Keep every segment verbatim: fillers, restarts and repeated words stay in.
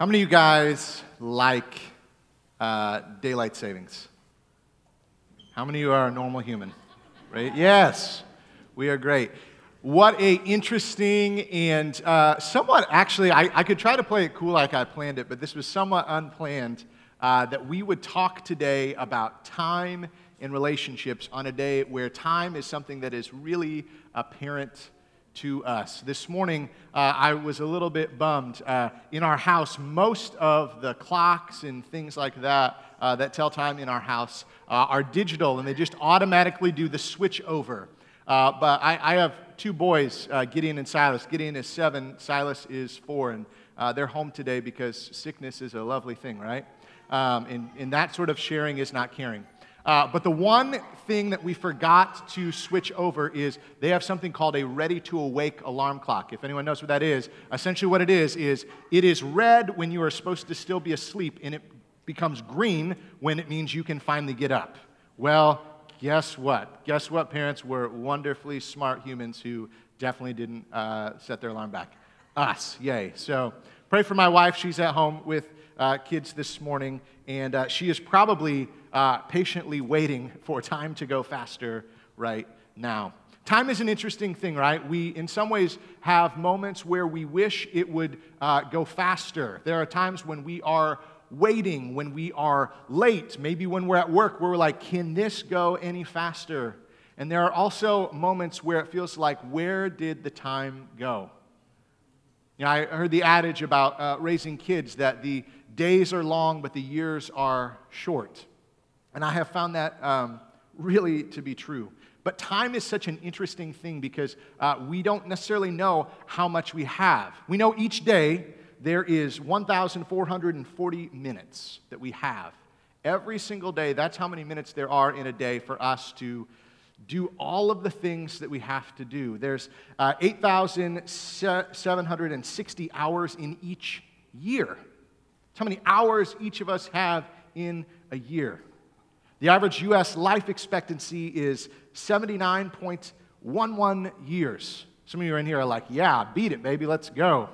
How many of you guys like uh, Daylight Savings? How many of you are a normal human? Right? Yes, we are great. What a interesting and uh, somewhat, actually, I, I could try to play it cool like I planned it, but this was somewhat unplanned uh, that we would talk today about time and relationships on a day where time is something that is really apparent to us. This morning, uh, I was a little bit bummed. Uh, in our house, most of the clocks and things like that uh, that tell time in our house uh, are digital, and they just automatically do the switch over. Uh, but I, I have two boys, uh, Gideon and Silas. Gideon is seven, Silas is four, and uh, they're home today because sickness is a lovely thing, right? Um, and, and that sort of sharing is not caring. Uh, but the one thing that we forgot to switch over is they have something called a ready-to-awake alarm clock. If anyone knows what that is, essentially what it is, is it is red when you are supposed to still be asleep, and it becomes green when it means you can finally get up. Well, guess what? Guess what, parents? We're wonderfully smart humans who definitely didn't uh, set their alarm back. Us, yay. So pray for my wife. She's at home with uh, kids this morning, and uh, she is probably... Uh, patiently waiting for time to go faster right now. Time is an interesting thing, right? We, in some ways, have moments where we wish it would uh, go faster. There are times when we are waiting, when we are late, maybe when we're at work, where we're like, can this go any faster? And there are also moments where it feels like, where did the time go? You know, I heard the adage about uh, raising kids that the days are long, but the years are short. And I have found that um, really to be true. But time is such an interesting thing because uh, we don't necessarily know how much we have. We know each day there is one thousand four hundred forty minutes that we have. Every single day, that's how many minutes there are in a day for us to do all of the things that we have to do. There's uh, eight thousand seven hundred sixty hours in each year. That's how many hours each of us have in a year. The average U S life expectancy is seventy-nine point one one years. Some of you in here are like, yeah, beat it, baby, let's go.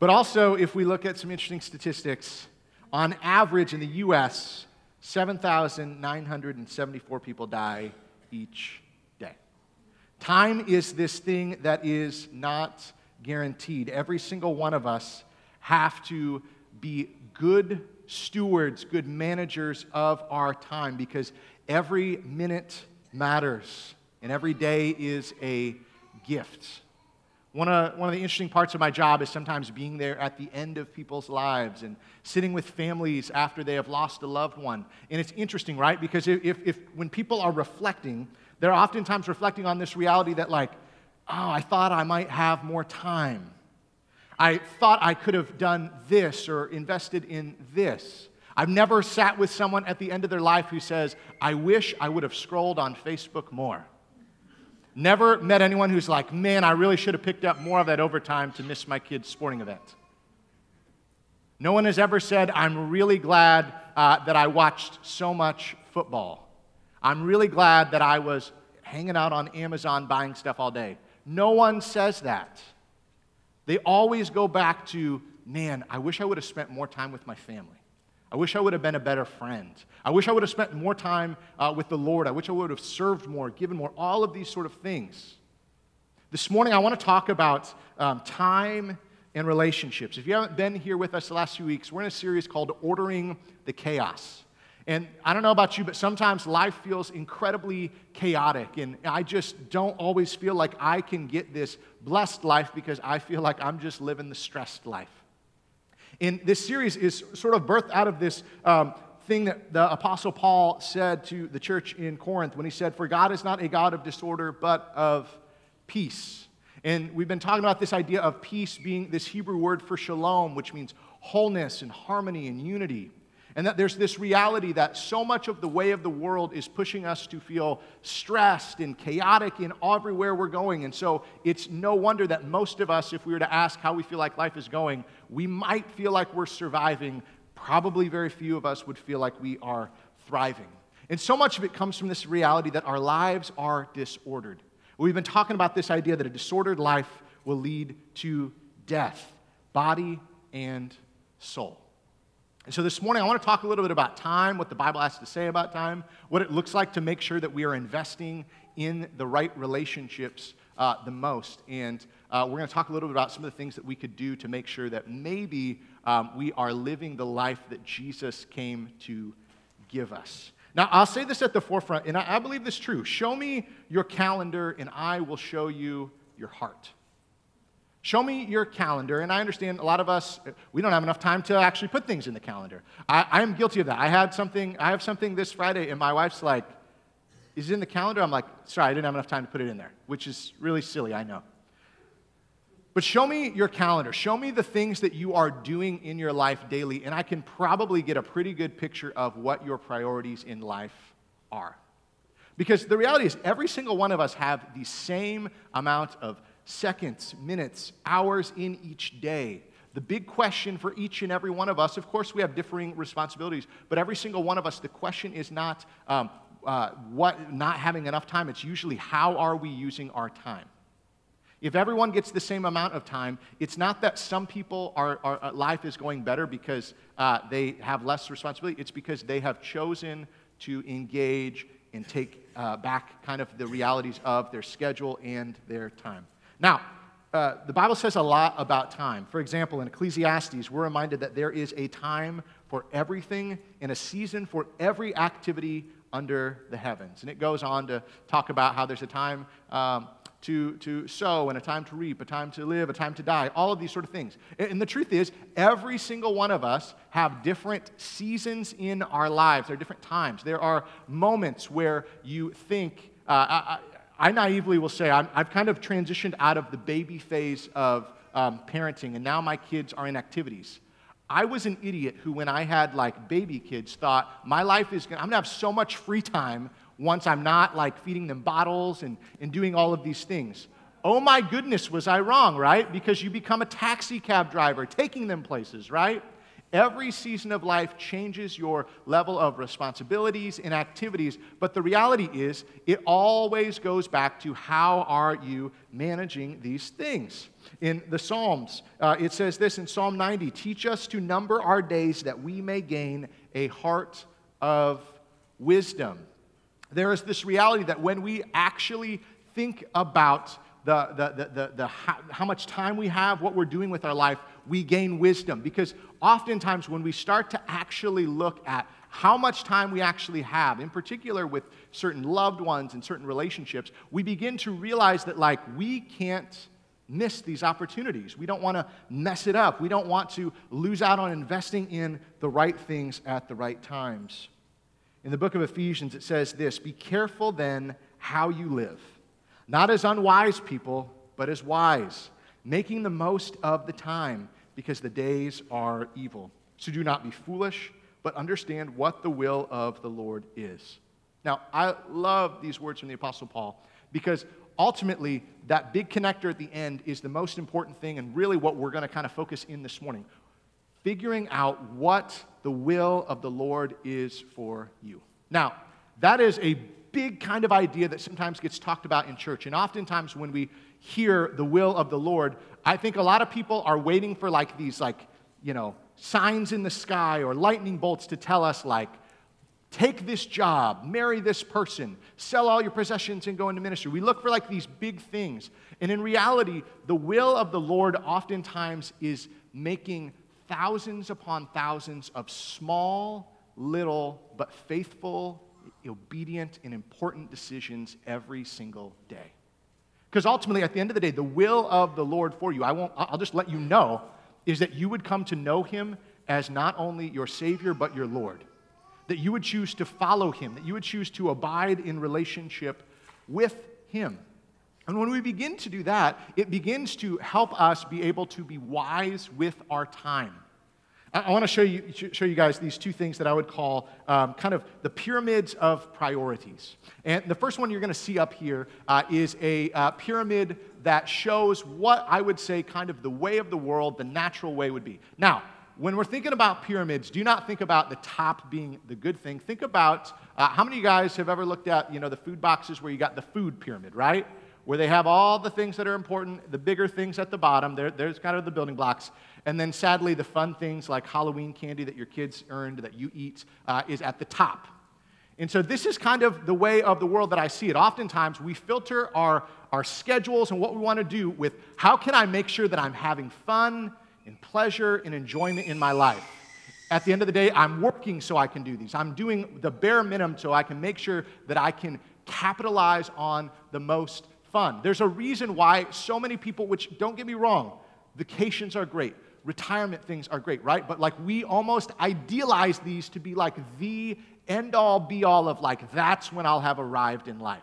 But also, if we look at some interesting statistics, on average in the U S, seven thousand nine hundred seventy-four people die each day. Time is this thing that is not guaranteed. Every single one of us have to be good stewards, good managers of our time, because every minute matters and every day is a gift. One of, one of the interesting parts of my job is sometimes being there at the end of people's lives and sitting with families after they have lost a loved one. And it's interesting, right? Because if, if when people are reflecting, they're oftentimes reflecting on this reality that like, oh, I thought I might have more time. I thought I could have done this or invested in this. I've never sat with someone at the end of their life who says, I wish I would have scrolled on Facebook more. Never met anyone who's like, man, I really should have picked up more of that overtime to miss my kid's sporting event. No one has ever said, I'm really glad uh, that I watched so much football. I'm really glad that I was hanging out on Amazon buying stuff all day. No one says that. They always go back to, man, I wish I would have spent more time with my family. I wish I would have been a better friend. I wish I would have spent more time uh, with the Lord. I wish I would have served more, given more, all of these sort of things. This morning, I want to talk about um, time and relationships. If you haven't been here with us the last few weeks, we're in a series called Ordering the Chaos. And I don't know about you, but sometimes life feels incredibly chaotic, and I just don't always feel like I can get this blessed life because I feel like I'm just living the stressed life. And this series is sort of birthed out of this um, thing that the Apostle Paul said to the church in Corinth when he said, "For God is not a God of disorder, but of peace." And we've been talking about this idea of peace being this Hebrew word for shalom, which means wholeness and harmony and unity. And that there's this reality that so much of the way of the world is pushing us to feel stressed and chaotic in everywhere we're going. And so it's no wonder that most of us, if we were to ask how we feel like life is going, we might feel like we're surviving. Probably very few of us would feel like we are thriving. And so much of it comes from this reality that our lives are disordered. We've been talking about this idea that a disordered life will lead to death. body and soul. And so this morning, I want to talk a little bit about time, what the Bible has to say about time, what it looks like to make sure that we are investing in the right relationships uh, the most. And uh, we're going to talk a little bit about some of the things that we could do to make sure that maybe um, we are living the life that Jesus came to give us. Now, I'll say this at the forefront, and I, I believe this is true. Show me your calendar, and I will show you your heart. Show me your calendar, and I understand a lot of us, we don't have enough time to actually put things in the calendar. I, I am guilty of that. I had something, I have something this Friday, and my wife's like, is it in the calendar? I'm like, sorry, I didn't have enough time to put it in there, which is really silly, I know. But show me your calendar. Show me the things that you are doing in your life daily, and I can probably get a pretty good picture of what your priorities in life are. Because the reality is, every single one of us have the same amount of seconds, minutes, hours in each day. The big question for each and every one of us, of course we have differing responsibilities, but every single one of us, the question is not um, uh, what not having enough time, it's usually how are we using our time. If everyone gets the same amount of time, it's not that some people, are, are life is going better because uh, they have less responsibility, it's because they have chosen to engage and take uh, back kind of the realities of their schedule and their time. Now, uh, the Bible says a lot about time. For example, in Ecclesiastes, we're reminded that there is a time for everything and a season for every activity under the heavens. And it goes on to talk about how there's a time um, to, to sow and a time to reap, a time to live, a time to die, all of these sort of things. And the truth is, every single one of us have different seasons in our lives. There are different times. There are moments where you think, uh, I, I, I naively will say I'm, I've kind of transitioned out of the baby phase of um, parenting, and now my kids are in activities. I was an idiot who, when I had like baby kids, thought my life is gonna, I'm gonna have so much free time once I'm not like feeding them bottles and, and doing all of these things. Oh my goodness, was I wrong, right? Because you become a taxi cab driver, taking them places, right? Every season of life changes your level of responsibilities and activities, but the reality is it always goes back to how are you managing these things. In the Psalms, uh, it says this in Psalm ninety, teach us to number our days that we may gain a heart of wisdom. There is this reality that when we actually think about The, the, the, the, the how, how much time we have, what we're doing with our life, we gain wisdom. Because oftentimes when we start to actually look at how much time we actually have, in particular with certain loved ones and certain relationships, we begin to realize that like we can't miss these opportunities. We don't want to mess it up. We don't want to lose out on investing in the right things at the right times. In the book of Ephesians, it says this, be careful then how you live. Not as unwise people, but as wise, making the most of the time, because the days are evil. So do not be foolish, but understand what the will of the Lord is. Now, I love these words from the Apostle Paul, because ultimately, that big connector at the end is the most important thing and really what we're going to kind of focus in this morning. Figuring out what the will of the Lord is for you. Now, that is a big kind of idea that sometimes gets talked about in church. And oftentimes when we hear the will of the Lord, I think a lot of people are waiting for like these like, you know, signs in the sky or lightning bolts to tell us like, take this job, marry this person, sell all your possessions and go into ministry. We look for like these big things. And in reality, the will of the Lord oftentimes is making thousands upon thousands of small, little, but faithful obedient and important decisions every single day. Because ultimately, at the end of the day, the will of the Lord for you, I won't, I'll just let you know, is that you would come to know Him as not only your Savior, but your Lord. That you would choose to follow Him, that you would choose to abide in relationship with Him. And when we begin to do that, it begins to help us be able to be wise with our time. I want to show you, show you guys these two things that I would call um, kind of the pyramids of priorities. And the first one you're going to see up here uh, is a uh, pyramid that shows what I would say kind of the way of the world, the natural way would be. Now, when we're thinking about pyramids, do not think about the top being the good thing. Think about uh, how many of you guys have ever looked at, you know, the food boxes where you got the food pyramid, right? Where they have all the things that are important, the bigger things at the bottom. There, there's kind of the building blocks. And then sadly, the fun things like Halloween candy that your kids earned that you eat uh, is at the top. And so this is kind of the way of the world that I see it. Oftentimes, we filter our, our schedules and what we want to do with how can I make sure that I'm having fun and pleasure and enjoyment in my life. At the end of the day, I'm working so I can do these. I'm doing the bare minimum so I can make sure that I can capitalize on the most fun. There's a reason why so many people, which don't get me wrong, vacations are great. Retirement things are great, right? But like we almost idealize these to be like the end-all, be-all of like, that's when I'll have arrived in life.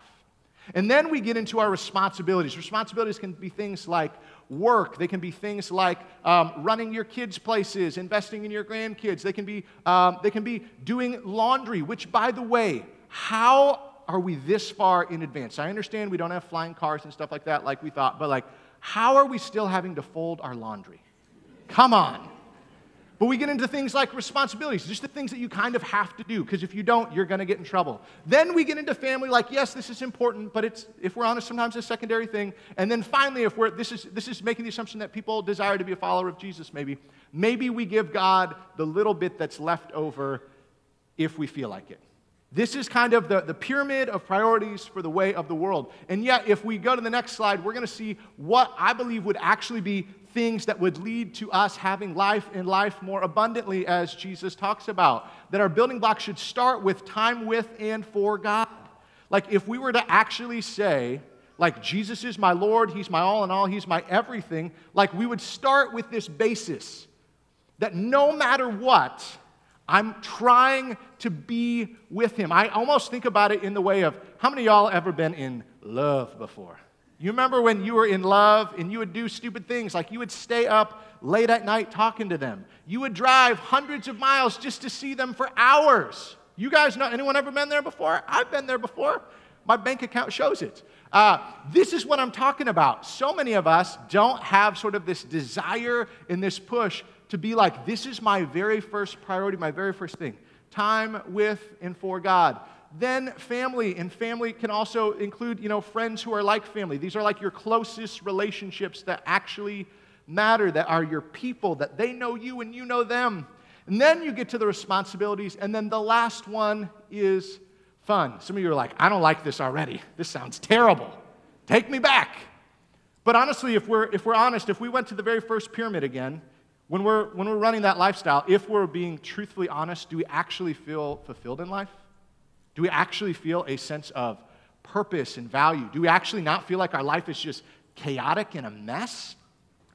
And then we get into our responsibilities. Responsibilities can be things like work. They can be things like um, running your kids' places, investing in your grandkids. They can be, um, they can be doing laundry, which, by the way, how are we this far in advance? I understand we don't have flying cars and stuff like that like we thought, but like, how are we still having to fold our laundry? Come on. But we get into things like responsibilities, just the things that you kind of have to do, because if you don't, you're going to get in trouble. Then we get into family, like, yes, this is important, but it's, if we're honest, sometimes a secondary thing. And then finally, if we're, this is, this is making the assumption that people desire to be a follower of Jesus, maybe, maybe we give God the little bit that's left over if we feel like it. This is kind of the, the pyramid of priorities for the way of the world. And yet, if we go to the next slide, we're going to see what I believe would actually be things that would lead to us having life and life more abundantly, as Jesus talks about. That our building blocks should start with time with and for God. Like, if we were to actually say, like, Jesus is my Lord, He's my all in all, He's my everything, like, we would start with this basis that no matter what, I'm trying to be with Him. I almost think about it in the way of, how many of y'all ever been in love before? You remember when you were in love and you would do stupid things, like you would stay up late at night talking to them. You would drive hundreds of miles just to see them for hours. You guys know, anyone ever been there before? I've been there before. My bank account shows it. Uh, this is what I'm talking about. So many of us don't have sort of this desire and this push to be like, this is my very first priority, my very first thing. Time with and for God. Then family, and family can also include, you know, friends who are like family. These are like your closest relationships that actually matter, that are your people, that they know you and you know them. And then you get to the responsibilities, and then the last one is fun. Some of you are like, I don't like this already. This sounds terrible. Take me back. But honestly, if we're, if we're honest, if we went to the very first pyramid again, When we're, when we're running that lifestyle, if we're being truthfully honest, do we actually feel fulfilled in life? Do we actually feel a sense of purpose and value? Do we actually not feel like our life is just chaotic and a mess?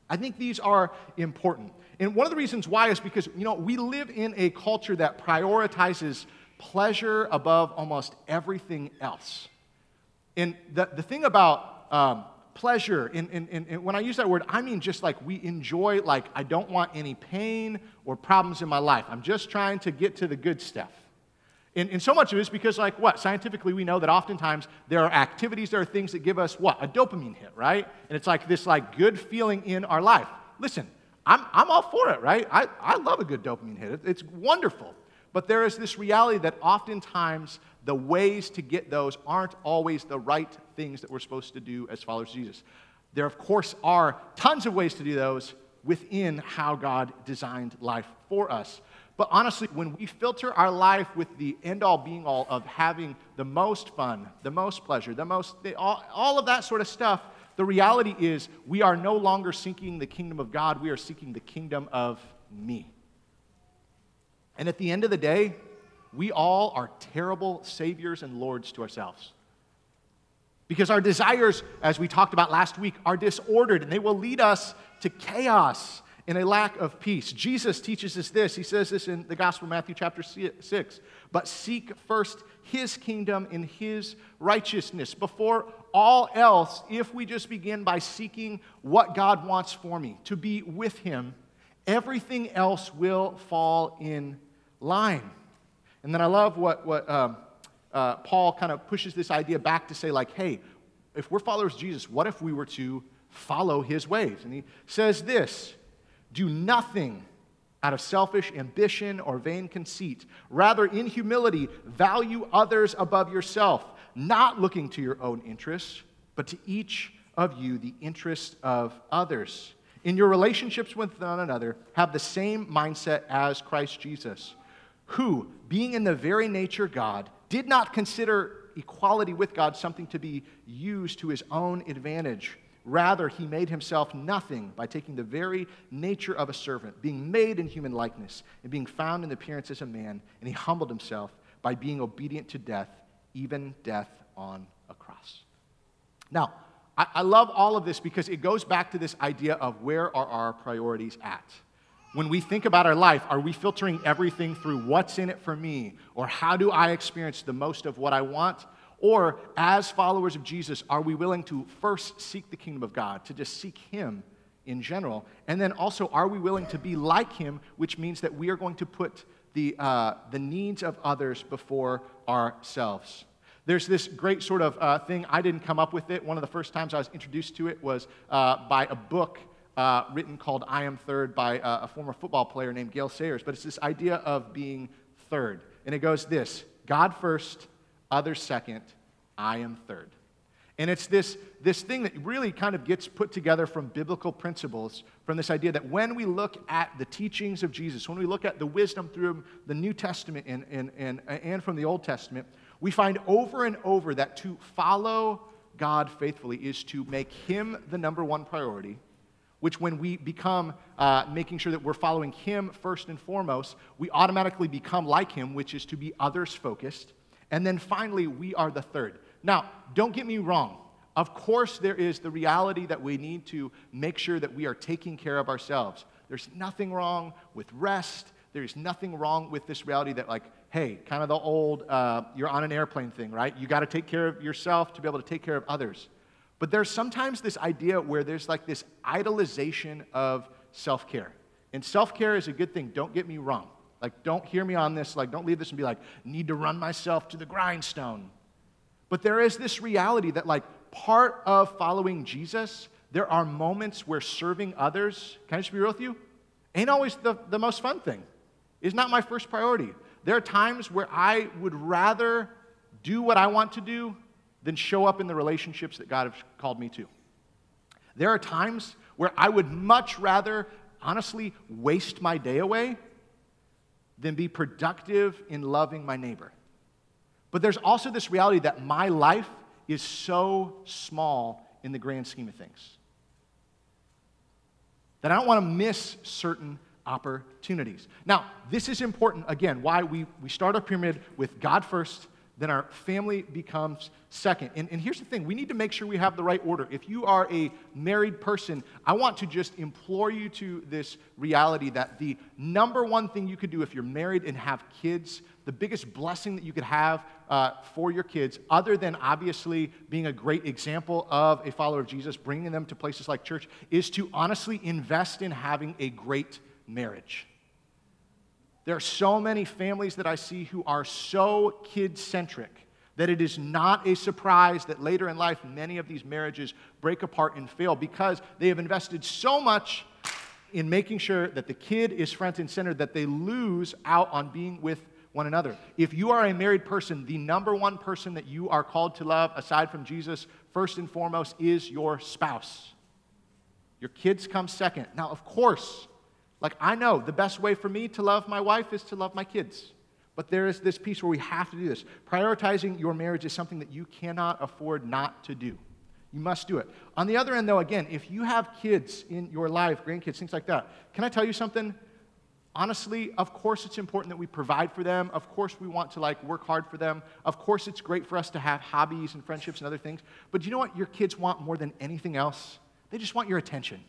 I think these are important. And one of the reasons why is because, you know, we live in a culture that prioritizes pleasure above almost everything else. And the, the thing about um, pleasure, and, and, and when I use that word, I mean just like we enjoy, like I don't want any pain or problems in my life. I'm just trying to get to the good stuff. And, and so much of it is because like what? Scientifically, we know that oftentimes there are activities, there are things that give us what? A dopamine hit, right? And it's like this like good feeling in our life. Listen, I'm, I'm all for it, right? I, I love a good dopamine hit. It's wonderful. But there is this reality that oftentimes the ways to get those aren't always the right things that we're supposed to do as followers of Jesus. There, of course, are tons of ways to do those within how God designed life for us. But honestly, when we filter our life with the end-all, being-all of having the most fun, the most pleasure, the most, all, all of that sort of stuff, the reality is we are no longer seeking the kingdom of God. We are seeking the kingdom of me. And at the end of the day, we all are terrible saviors and lords to ourselves. Because our desires, as we talked about last week, are disordered, and they will lead us to chaos and a lack of peace. Jesus teaches us this. He says this in the Gospel of Matthew chapter six. But seek first His kingdom and His righteousness. Before all else, if we just begin by seeking what God wants for me, to be with Him, everything else will fall in line. And then I love what, what um, uh, Paul kind of pushes this idea back to say, like, hey, if we're followers of Jesus, what if we were to follow His ways? And he says this, do nothing out of selfish ambition or vain conceit. Rather, in humility, value others above yourself, not looking to your own interests, but to each of you the interests of others. in your relationships with one another, have the same mindset as Christ Jesus, who, being in the very nature God, did not consider equality with God something to be used to his own advantage. Rather, he made himself nothing by taking the very nature of a servant, being made in human likeness, and being found in appearance as a man, and he humbled himself by being obedient to death, even death on a cross. Now, I, I love all of this because it goes back to this idea of where are our priorities at? When we think about our life, are we filtering everything through what's in it for me? Or how do I experience the most of what I want? Or as followers of Jesus, are we willing to first seek the kingdom of God, to just seek him in general? And then also, are we willing to be like him, which means that we are going to put the, uh, the needs of others before ourselves? There's this great sort of uh, thing. I didn't come up with it. One of the first times I was introduced to it was uh, by a book Uh, written called I Am Third by uh, a former football player named Gail Sayers, but it's this idea of being third. And it goes this: God first, others second, I am third. And it's this, this thing that really kind of gets put together from biblical principles, from this idea that when we look at the teachings of Jesus, when we look at the wisdom through the New Testament and, and, and, and from the Old Testament, we find over and over that to follow God faithfully is to make him the number one priority, which when we become uh, making sure that we're following him first and foremost, we automatically become like him, which is to be others-focused. And then finally, we are the third. Now, don't get me wrong. Of course, there is the reality that we need to make sure that we are taking care of ourselves. There's nothing wrong with rest. There's nothing wrong with this reality that, like, hey, kind of the old uh, you're on an airplane thing, right? You got to take care of yourself to be able to take care of others. But there's sometimes this idea where there's like this idolization of self-care. And self-care is a good thing, don't get me wrong. Like, don't hear me on this, like, don't leave this and be like, need to run myself to the grindstone. But there is this reality that, like, part of following Jesus, there are moments where serving others, can I just be real with you, ain't always the, the most fun thing. It's not my first priority. There are times where I would rather do what I want to do than show up in the relationships that God has called me to. There are times where I would much rather, honestly, waste my day away than be productive in loving my neighbor. But there's also this reality that my life is so small in the grand scheme of things that I don't want to miss certain opportunities. Now, this is important, again, why we, we start our pyramid with God first, then our family becomes second. And, and here's the thing, we need to make sure we have the right order. If you are a married person, I want to just implore you to this reality that the number one thing you could do if you're married and have kids, the biggest blessing that you could have uh, for your kids, other than obviously being a great example of a follower of Jesus, bringing them to places like church, is to honestly invest in having a great marriage. There are so many families that I see who are so kid-centric that it is not a surprise that later in life many of these marriages break apart and fail because they have invested so much in making sure that the kid is front and center that they lose out on being with one another. If you are a married person, the number one person that you are called to love, aside from Jesus, first and foremost, is your spouse. Your kids come second. Now, of course, like, I know the best way for me to love my wife is to love my kids. But there is this piece where we have to do this. Prioritizing your marriage is something that you cannot afford not to do. You must do it. On the other end, though, again, if you have kids in your life, grandkids, things like that, can I tell you something? Honestly, of course it's important that we provide for them. Of course we want to, like, work hard for them. Of course it's great for us to have hobbies and friendships and other things. But you know what your kids want more than anything else? They just want your attention.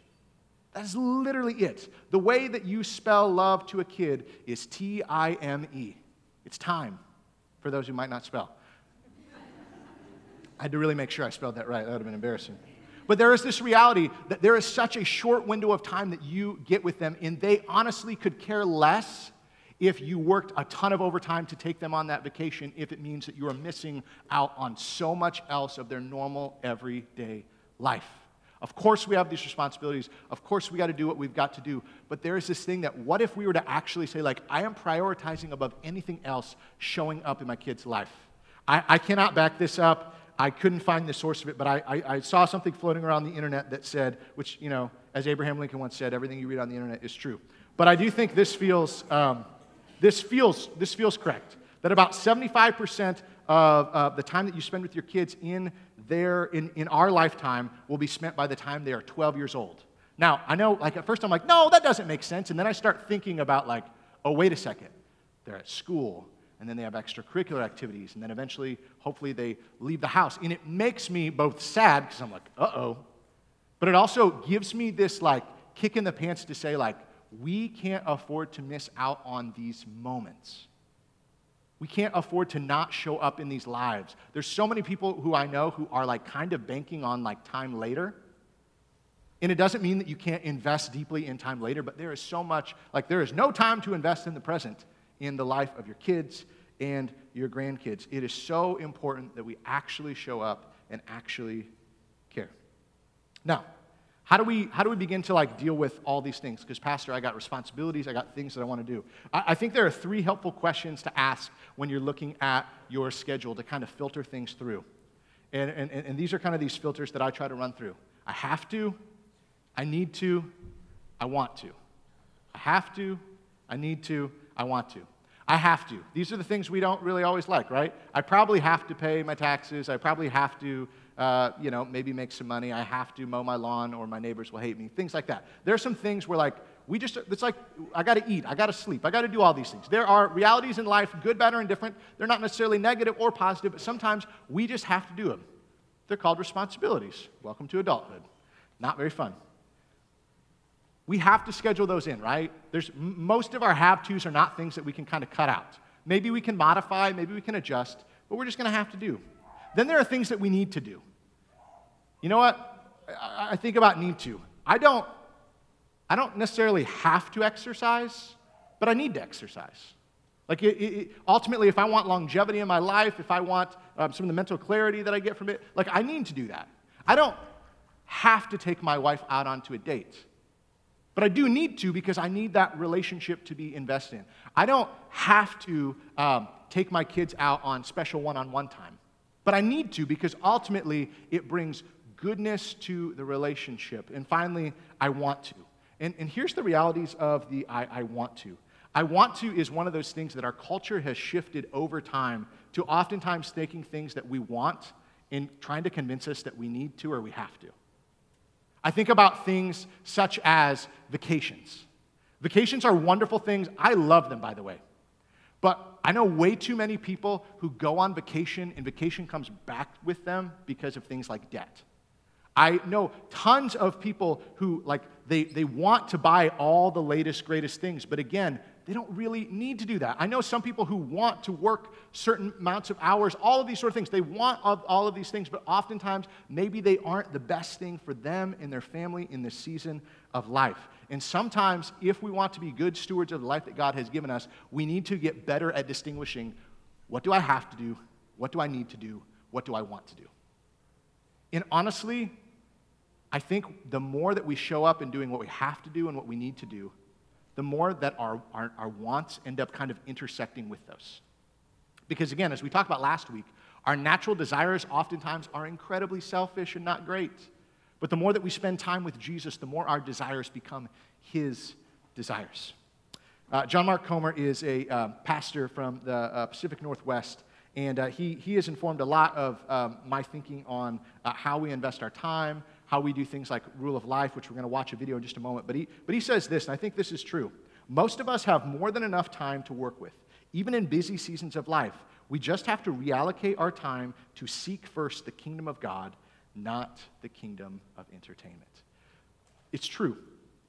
That is literally it. The way that you spell love to a kid is T I M E. It's time, for those who might not spell. I had to really make sure I spelled that right. That would have been embarrassing. But there is this reality that there is such a short window of time that you get with them, and they honestly could care less if you worked a ton of overtime to take them on that vacation if it means that you are missing out on so much else of their normal, everyday life. Of course we have these responsibilities. Of course we got to do what we've got to do. But there is this thing that what if we were to actually say, like, I am prioritizing above anything else showing up in my kid's life. I, I cannot back this up. I couldn't find the source of it, but I, I, I saw something floating around the internet that said, which, you know, as Abraham Lincoln once said, everything you read on the internet is true. But I do think this feels, um, this feels, this feels correct, that about seventy-five percent of uh, the time that you spend with your kids in their, in, in our lifetime will be spent by the time they are twelve years old. Now, I know, like, at first I'm like, no, that doesn't make sense. And then I start thinking about, like, oh, wait a second, they're at school, and then they have extracurricular activities, and then eventually, hopefully, they leave the house. And it makes me both sad, because I'm like, uh-oh, but it also gives me this, like, kick in the pants to say, like, we can't afford to miss out on these moments. We can't afford to not show up in these lives. There's so many people who I know who are, like, kind of banking on, like, time later. And it doesn't mean that you can't invest deeply in time later, but there is so much, like, there is no time to invest in the present in the life of your kids and your grandkids. It is so important that we actually show up and actually care. Now, how do we how do we begin to, like, deal with all these things? Because, Pastor, I got responsibilities, I got things that I want to do. I, I think there are three helpful questions to ask when you're looking at your schedule to kind of filter things through. And, and, and these are kind of these filters that I try to run through. I have to, I need to, I want to. I have to, I need to, I want to. I have to. These are the things we don't really always like, right? I probably have to pay my taxes. I probably have to, uh, you know, maybe make some money. I have to mow my lawn or my neighbors will hate me, things like that. There are some things where, like, we just, it's like, I got to eat, I got to sleep, I got to do all these things. There are realities in life, good, bad, or indifferent. They're not necessarily negative or positive, but sometimes we just have to do them. They're called responsibilities. Welcome to adulthood. Not very fun. We have to schedule those in, right? There's, most of our have-tos are not things that we can kind of cut out. Maybe we can modify, maybe we can adjust, but we're just going to have to do. Then there are things that we need to do. You know what? I, I think about need to. I don't, I don't necessarily have to exercise, but I need to exercise. Like, it, it, ultimately, if I want longevity in my life, if I want um, some of the mental clarity that I get from it, like, I need to do that. I don't have to take my wife out onto a date. But I do need to, because I need that relationship to be invested in. I don't have to um, take my kids out on special one-on-one time. But I need to, because ultimately it brings goodness to the relationship. And finally, I want to. And, and here's the realities of the I, I want to. I want to is one of those things that our culture has shifted over time to oftentimes taking things that we want and trying to convince us that we need to or we have to. I think about things such as vacations. Vacations are wonderful things. I love them, by the way. But I know way too many people who go on vacation and vacation comes back with them because of things like debt. I know tons of people who, like, they, they want to buy all the latest, greatest things, but again, they don't really need to do that. I know some people who want to work certain amounts of hours, all of these sort of things. They want all of these things, but oftentimes maybe they aren't the best thing for them and their family in this season of life. And sometimes if we want to be good stewards of the life that God has given us, we need to get better at distinguishing what do I have to do, what do I need to do, what do I want to do. And honestly, I think the more that we show up in doing what we have to do and what we need to do, the more that our, our, our wants end up kind of intersecting with those. Because again, as we talked about last week, our natural desires oftentimes are incredibly selfish and not great. But the more that we spend time with Jesus, the more our desires become his desires. Uh, John Mark Comer is a uh, pastor from the uh, Pacific Northwest, and uh, he, he has informed a lot of um, my thinking on uh, how we invest our time, how we do things like rule of life, which we're going to watch a video in just a moment. But he, but he says this, and I think this is true. Most of us have more than enough time to work with. Even in busy seasons of life, we just have to reallocate our time to seek first the kingdom of God, not the kingdom of entertainment. It's true.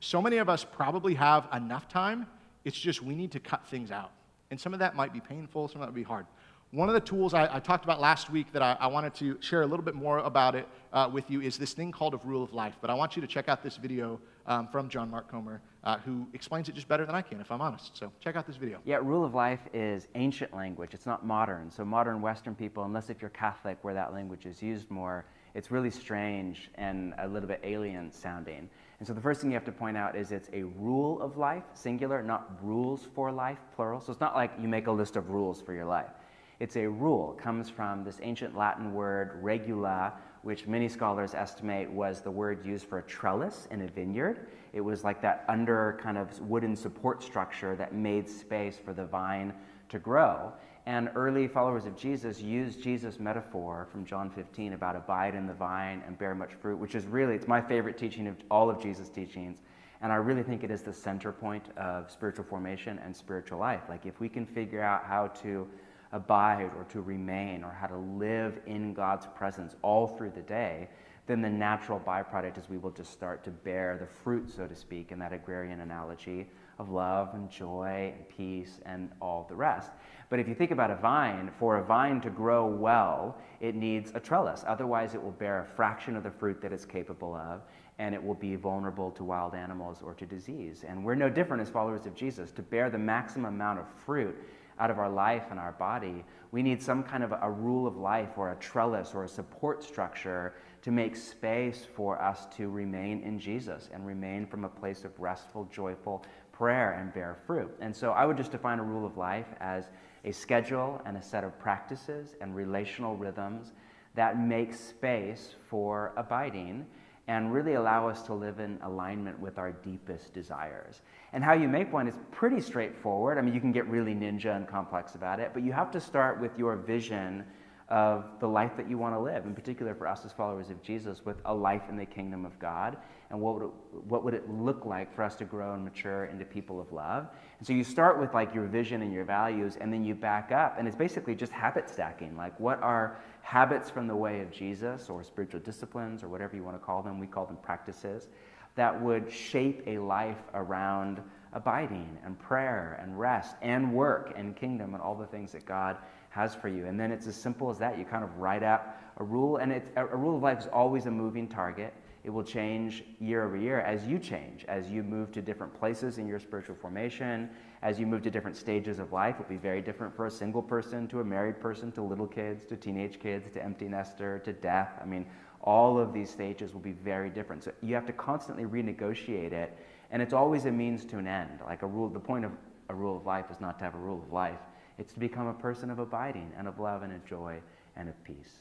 So many of us probably have enough time. It's just we need to cut things out. And some of that might be painful, some of that would be hard. One of the tools I, I talked about last week that I, I wanted to share a little bit more about it uh, with you is this thing called a rule of life. But I want you to check out this video um, from John Mark Comer, uh, who explains it just better than I can, if I'm honest. So check out this video. Yeah, rule of life is ancient language. It's not modern. So modern Western people, unless if you're Catholic where that language is used more, it's really strange and a little bit alien sounding. And so the first thing you have to point out is it's a rule of life, singular, not rules for life, plural. So it's not like you make a list of rules for your life. It's a rule. It comes from this ancient Latin word regula, which many scholars estimate was the word used for a trellis in a vineyard. It was like that under kind of wooden support structure that made space for the vine to grow. And early followers of Jesus used Jesus' metaphor from John fifteen about abide in the vine and bear much fruit, which is really, it's my favorite teaching of all of Jesus' teachings. And I really think it is the center point of spiritual formation and spiritual life. Like if we can figure out how to abide or to remain or how to live in God's presence all through the day, then the natural byproduct is we will just start to bear the fruit, so to speak, in that agrarian analogy of love and joy and peace and all the rest. But if you think about a vine, for a vine to grow well, it needs a trellis. Otherwise, it will bear a fraction of the fruit that it's capable of, and it will be vulnerable to wild animals or to disease. And we're no different as followers of Jesus. To bear the maximum amount of fruit out of our life and our body, we need some kind of a rule of life or a trellis or a support structure to make space for us to remain in Jesus and remain from a place of restful, joyful prayer and bear fruit. And so I would just define a rule of life as a schedule and a set of practices and relational rhythms that make space for abiding and really allow us to live in alignment with our deepest desires. And how you make one is pretty straightforward. I mean, you can get really ninja and complex about it, but you have to start with your vision of the life that you want to live, in particular for us as followers of Jesus, with a life in the kingdom of God, and what would it, what would it look like for us to grow and mature into people of love. And so you start with like your vision and your values, and then you back up, and it's basically just habit stacking. Like, what are habits from the way of Jesus, or spiritual disciplines, or whatever you want to call them? We call them practices that would shape a life around abiding and prayer and rest and work and kingdom and all the things that God has for you. And then it's as simple as that. You kind of write out a rule, and it's, a rule of life is always a moving target. It will change year over year as you change, as you move to different places in your spiritual formation, as you move to different stages of life. It will be very different for a single person, to a married person, to little kids, to teenage kids, to empty nester, to death. I mean, all of these stages will be very different. So you have to constantly renegotiate it, and it's always a means to an end. Like a rule, the point of a rule of life is not to have a rule of life. It's to become a person of abiding and of love and of joy and of peace.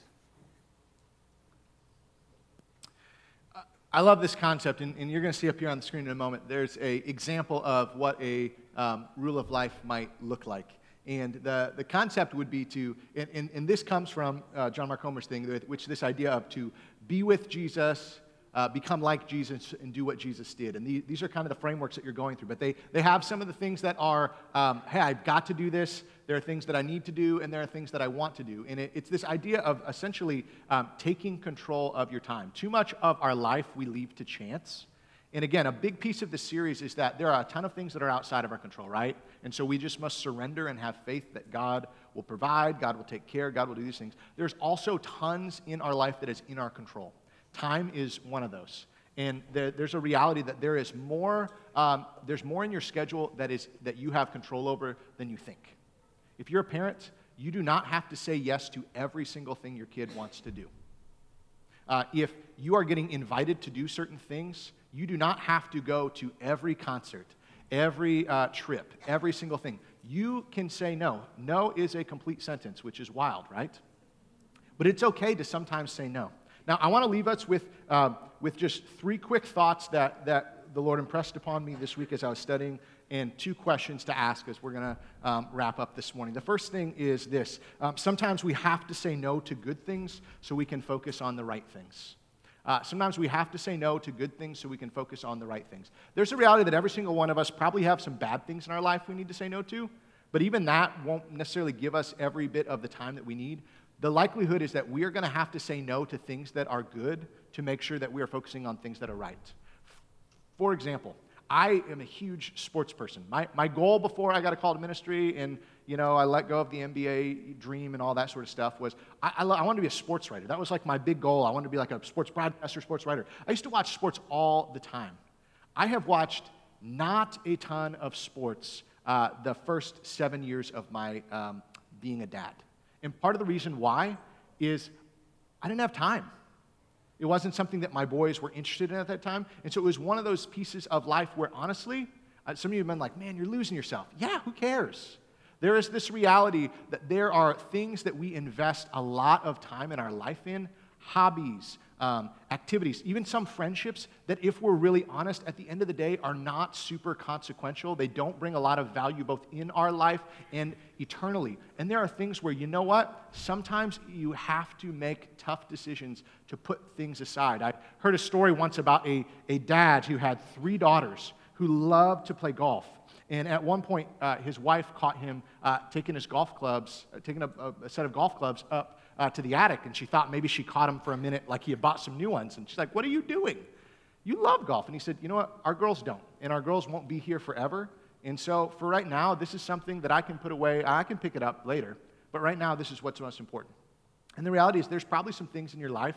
I love this concept, and, and you're going to see up here on the screen in a moment, there's an example of what a um, rule of life might look like. And the, the concept would be to, and, and, and this comes from uh, John Mark Comer's thing, which this idea of to be with Jesus, uh, become like Jesus, and do what Jesus did. And the, these are kind of the frameworks that you're going through. But they, they have some of the things that are, um, hey, I've got to do this. There are things that I need to do, and there are things that I want to do. And it, it's this idea of essentially um, taking control of your time. Too much of our life we leave to chance. And again, a big piece of this series is that there are a ton of things that are outside of our control, right? And so we just must surrender and have faith that God will provide, God will take care, God will do these things. There's also tons in our life that is in our control. Time is one of those. And there, there's a reality that there is more, um, there's more in your schedule that is that you have control over than you think. If you're a parent, you do not have to say yes to every single thing your kid wants to do. Uh, if you are getting invited to do certain things, you do not have to go to every concert, every uh, trip, every single thing. You can say no. No is a complete sentence, which is wild, right? But it's okay to sometimes say no. Now, I want to leave us with, uh, with just three quick thoughts that, that the Lord impressed upon me this week as I was studying, and two questions to ask as we're going to um, wrap up this morning. The first thing is this. Um, sometimes we have to say no to good things so we can focus on the right things. Uh, sometimes we have to say no to good things so we can focus on the right things. There's a reality that every single one of us probably have some bad things in our life we need to say no to, but even that won't necessarily give us every bit of the time that we need. The likelihood is that we are going to have to say no to things that are good to make sure that we are focusing on things that are right. For example, I am a huge sports person. My my goal before I got a call to ministry and, you know, I let go of the N B A dream and all that sort of stuff was I, I, I wanted to be a sports writer. That was like my big goal. I wanted to be like a sports broadcaster, sports writer. I used to watch sports all the time. I have watched not a ton of sports uh, the first seven years of my um, being a dad. And part of the reason why is I didn't have time. It wasn't something that my boys were interested in at that time. And so it was one of those pieces of life where, honestly, some of you have been like, man, you're losing yourself. Yeah, who cares? There is this reality that there are things that we invest a lot of time in our life in, hobbies, um, activities, even some friendships that, if we're really honest, at the end of the day are not super consequential. They don't bring a lot of value both in our life and eternally. And there are things where, you know what, sometimes you have to make tough decisions to put things aside. I heard a story once about a, a dad who had three daughters who loved to play golf. And at one point, uh, his wife caught him uh, taking his golf clubs, uh, taking a, a set of golf clubs up uh, to the attic, and she thought maybe she caught him for a minute, like he had bought some new ones. And she's like, "What are you doing? You love golf." And he said, "You know what? Our girls don't, and our girls won't be here forever. And so for right now, this is something that I can put away. I can pick it up later, but right now, this is what's most important." And the reality is there's probably some things in your life,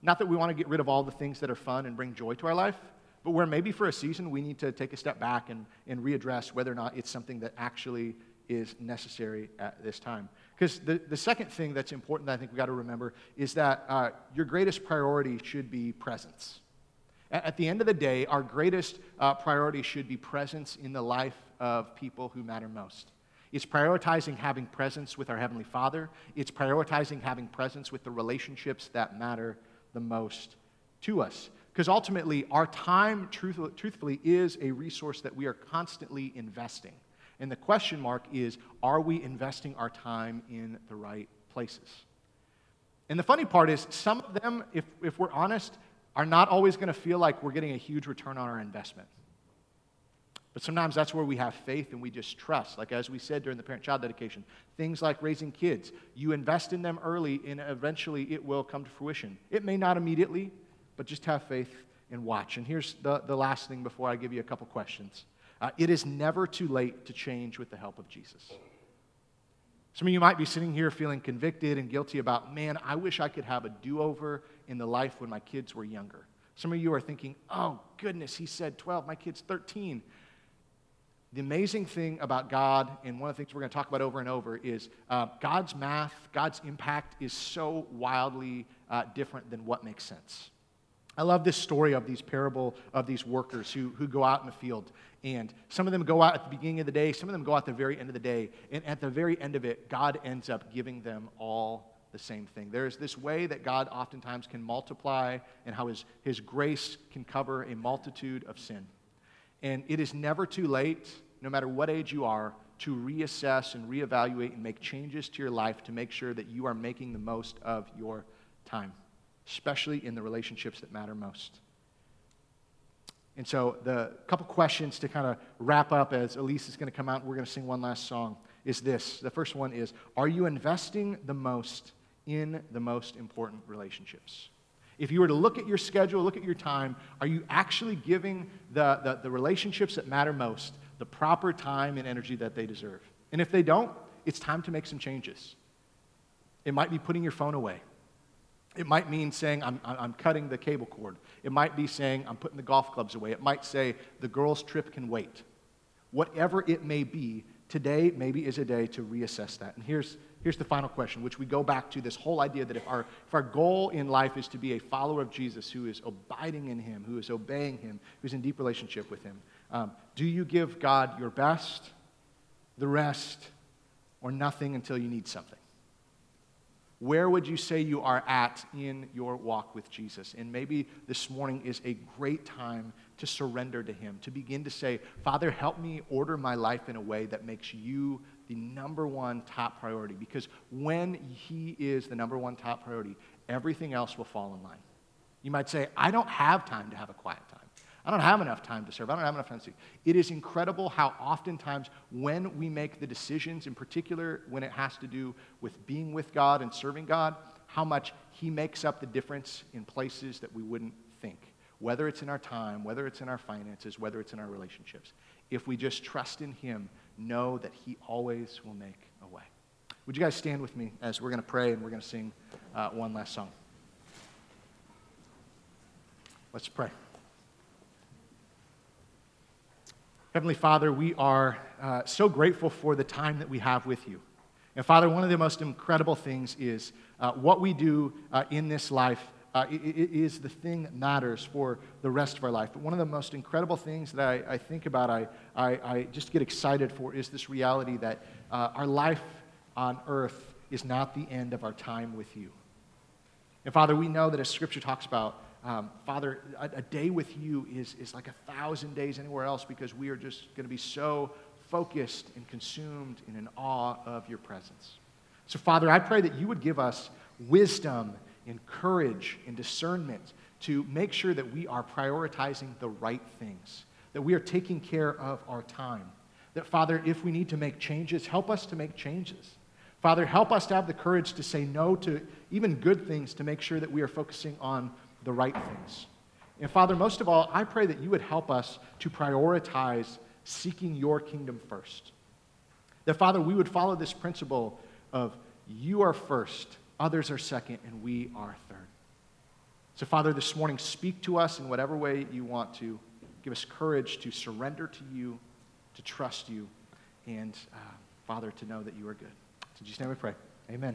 not that we want to get rid of all the things that are fun and bring joy to our life, but where maybe for a season we need to take a step back and, and readdress whether or not it's something that actually is necessary at this time. Because the, the second thing that's important that I think we got to remember is that uh, your greatest priority should be presence. At, at the end of the day, our greatest uh, priority should be presence in the life of people who matter most. It's prioritizing having presence with our Heavenly Father. It's prioritizing having presence with the relationships that matter the most to us. Because ultimately, our time, truth, truthfully, is a resource that we are constantly investing. And the question mark is, are we investing our time in the right places? And the funny part is, some of them, if, if we're honest, are not always going to feel like we're getting a huge return on our investment. But sometimes that's where we have faith and we just trust. Like as we said during the parent-child dedication, things like raising kids, you invest in them early and eventually it will come to fruition. It may not immediately, but just have faith and watch. And here's the, the last thing before I give you a couple questions. Uh, it is never too late to change with the help of Jesus. Some of you might be sitting here feeling convicted and guilty about, man, I wish I could have a do-over in the life when my kids were younger. Some of you are thinking, oh, goodness, he said twelve, my kid's thirteen. The amazing thing about God, and one of the things we're going to talk about over and over, is uh, God's math, God's impact is so wildly uh, different than what makes sense. I love this story of these parable of these workers who, who go out in the field. And some of them go out at the beginning of the day. Some of them go out at the very end of the day. And at the very end of it, God ends up giving them all the same thing. There is this way that God oftentimes can multiply and how his, his grace can cover a multitude of sin. And it is never too late, no matter what age you are, to reassess and reevaluate and make changes to your life to make sure that you are making the most of your time, especially in the relationships that matter most. And so the couple questions to kind of wrap up as Elise is going to come out and we're going to sing one last song is this. The first one is, are you investing the most in the most important relationships? If you were to look at your schedule, look at your time, are you actually giving the, the, the relationships that matter most the proper time and energy that they deserve? And if they don't, it's time to make some changes. It might be putting your phone away. It might mean saying, I'm, I'm cutting the cable cord. It might be saying, I'm putting the golf clubs away. It might say, the girls' trip can wait. Whatever it may be, today maybe is a day to reassess that. And here's, here's the final question, which we go back to this whole idea that if our, if our goal in life is to be a follower of Jesus who is abiding in him, who is obeying him, who's in deep relationship with him, um, do you give God your best, the rest, or nothing until you need something? Where would you say you are at in your walk with Jesus? And maybe this morning is a great time to surrender to him, to begin to say, Father, help me order my life in a way that makes you the number one top priority. Because when he is the number one top priority, everything else will fall in line. You might say, I don't have time to have a quiet time. I don't have enough time to serve. I don't have enough time to see. It is incredible how oftentimes when we make the decisions, in particular when it has to do with being with God and serving God, how much he makes up the difference in places that we wouldn't think, whether it's in our time, whether it's in our finances, whether it's in our relationships. If we just trust in him, know that he always will make a way. Would you guys stand with me as we're going to pray and we're going to sing uh, one last song? Let's pray. Heavenly Father, we are uh, so grateful for the time that we have with you. And Father, one of the most incredible things is uh, what we do uh, in this life Uh, it, it is the thing that matters for the rest of our life. But one of the most incredible things that I, I think about, I, I, I just get excited for, is this reality that uh, our life on earth is not the end of our time with you. And Father, we know that as Scripture talks about, um, Father, a, a day with you is, is like a thousand days anywhere else, because we are just going to be so focused and consumed in an awe of your presence. So Father, I pray that you would give us wisdom and courage and discernment to make sure that we are prioritizing the right things, that we are taking care of our time, that, Father, if we need to make changes, help us to make changes. Father, help us to have the courage to say no to even good things to make sure that we are focusing on the right things. And, Father, most of all, I pray that you would help us to prioritize seeking your kingdom first, that, Father, we would follow this principle of you are first, others are second, and we are third. So, Father, this morning, speak to us in whatever way you want to. Give us courage to surrender to you, to trust you, and, uh, Father, to know that you are good. In Jesus' name we pray. Amen.